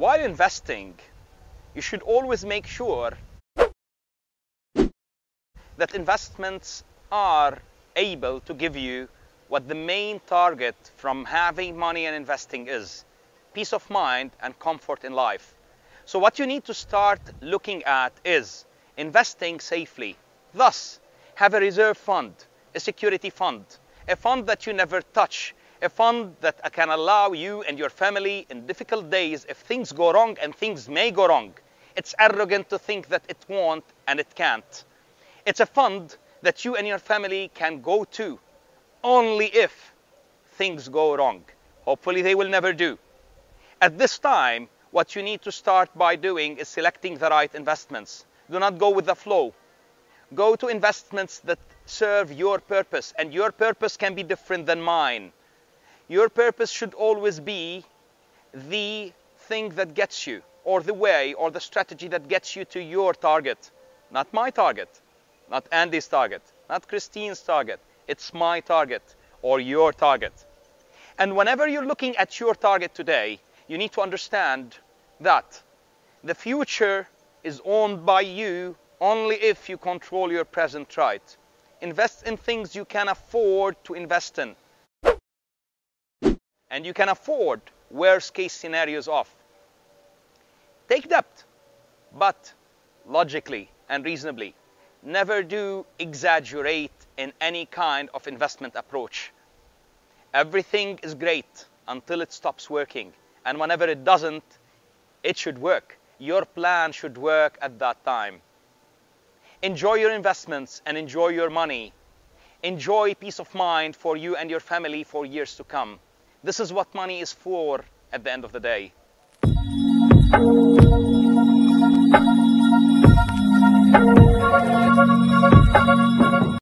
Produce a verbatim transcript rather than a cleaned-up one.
While investing, you should always make sure that investments are able to give you what the main target from having money and investing is: peace of mind and comfort in life. So what you need to start looking at is investing safely. Thus, have a reserve fund, a security fund, a fund that you never touch, a fund that can allow you and your family in difficult days if things go wrong, and things may go wrong. It's arrogant to think that it won't and it can't. It's a fund that you and your family can go to only if things go wrong. Hopefully they will never do. At this time, what you need to start by doing is selecting the right investments. Do not go with the flow. Go to investments that serve your purpose, and your purpose can be different than mine. Your purpose should always be the thing that gets you, or the way, or the strategy that gets you to your target. Not my target, not Andy's target, not Christine's target. It's my target or your target. And whenever you're looking at your target today, you need to understand that the future is owned by you only if you control your present right. Invest in things you can afford to invest in, and you can afford worst case scenarios off. Take debt, but logically and reasonably. Never do exaggerate in any kind of investment approach. Everything is great until it stops working, and whenever it doesn't, it should work. Your plan should work at that time. Enjoy your investments and enjoy your money. Enjoy peace of mind for you and your family for years to come. This is what money is for at the end of the day.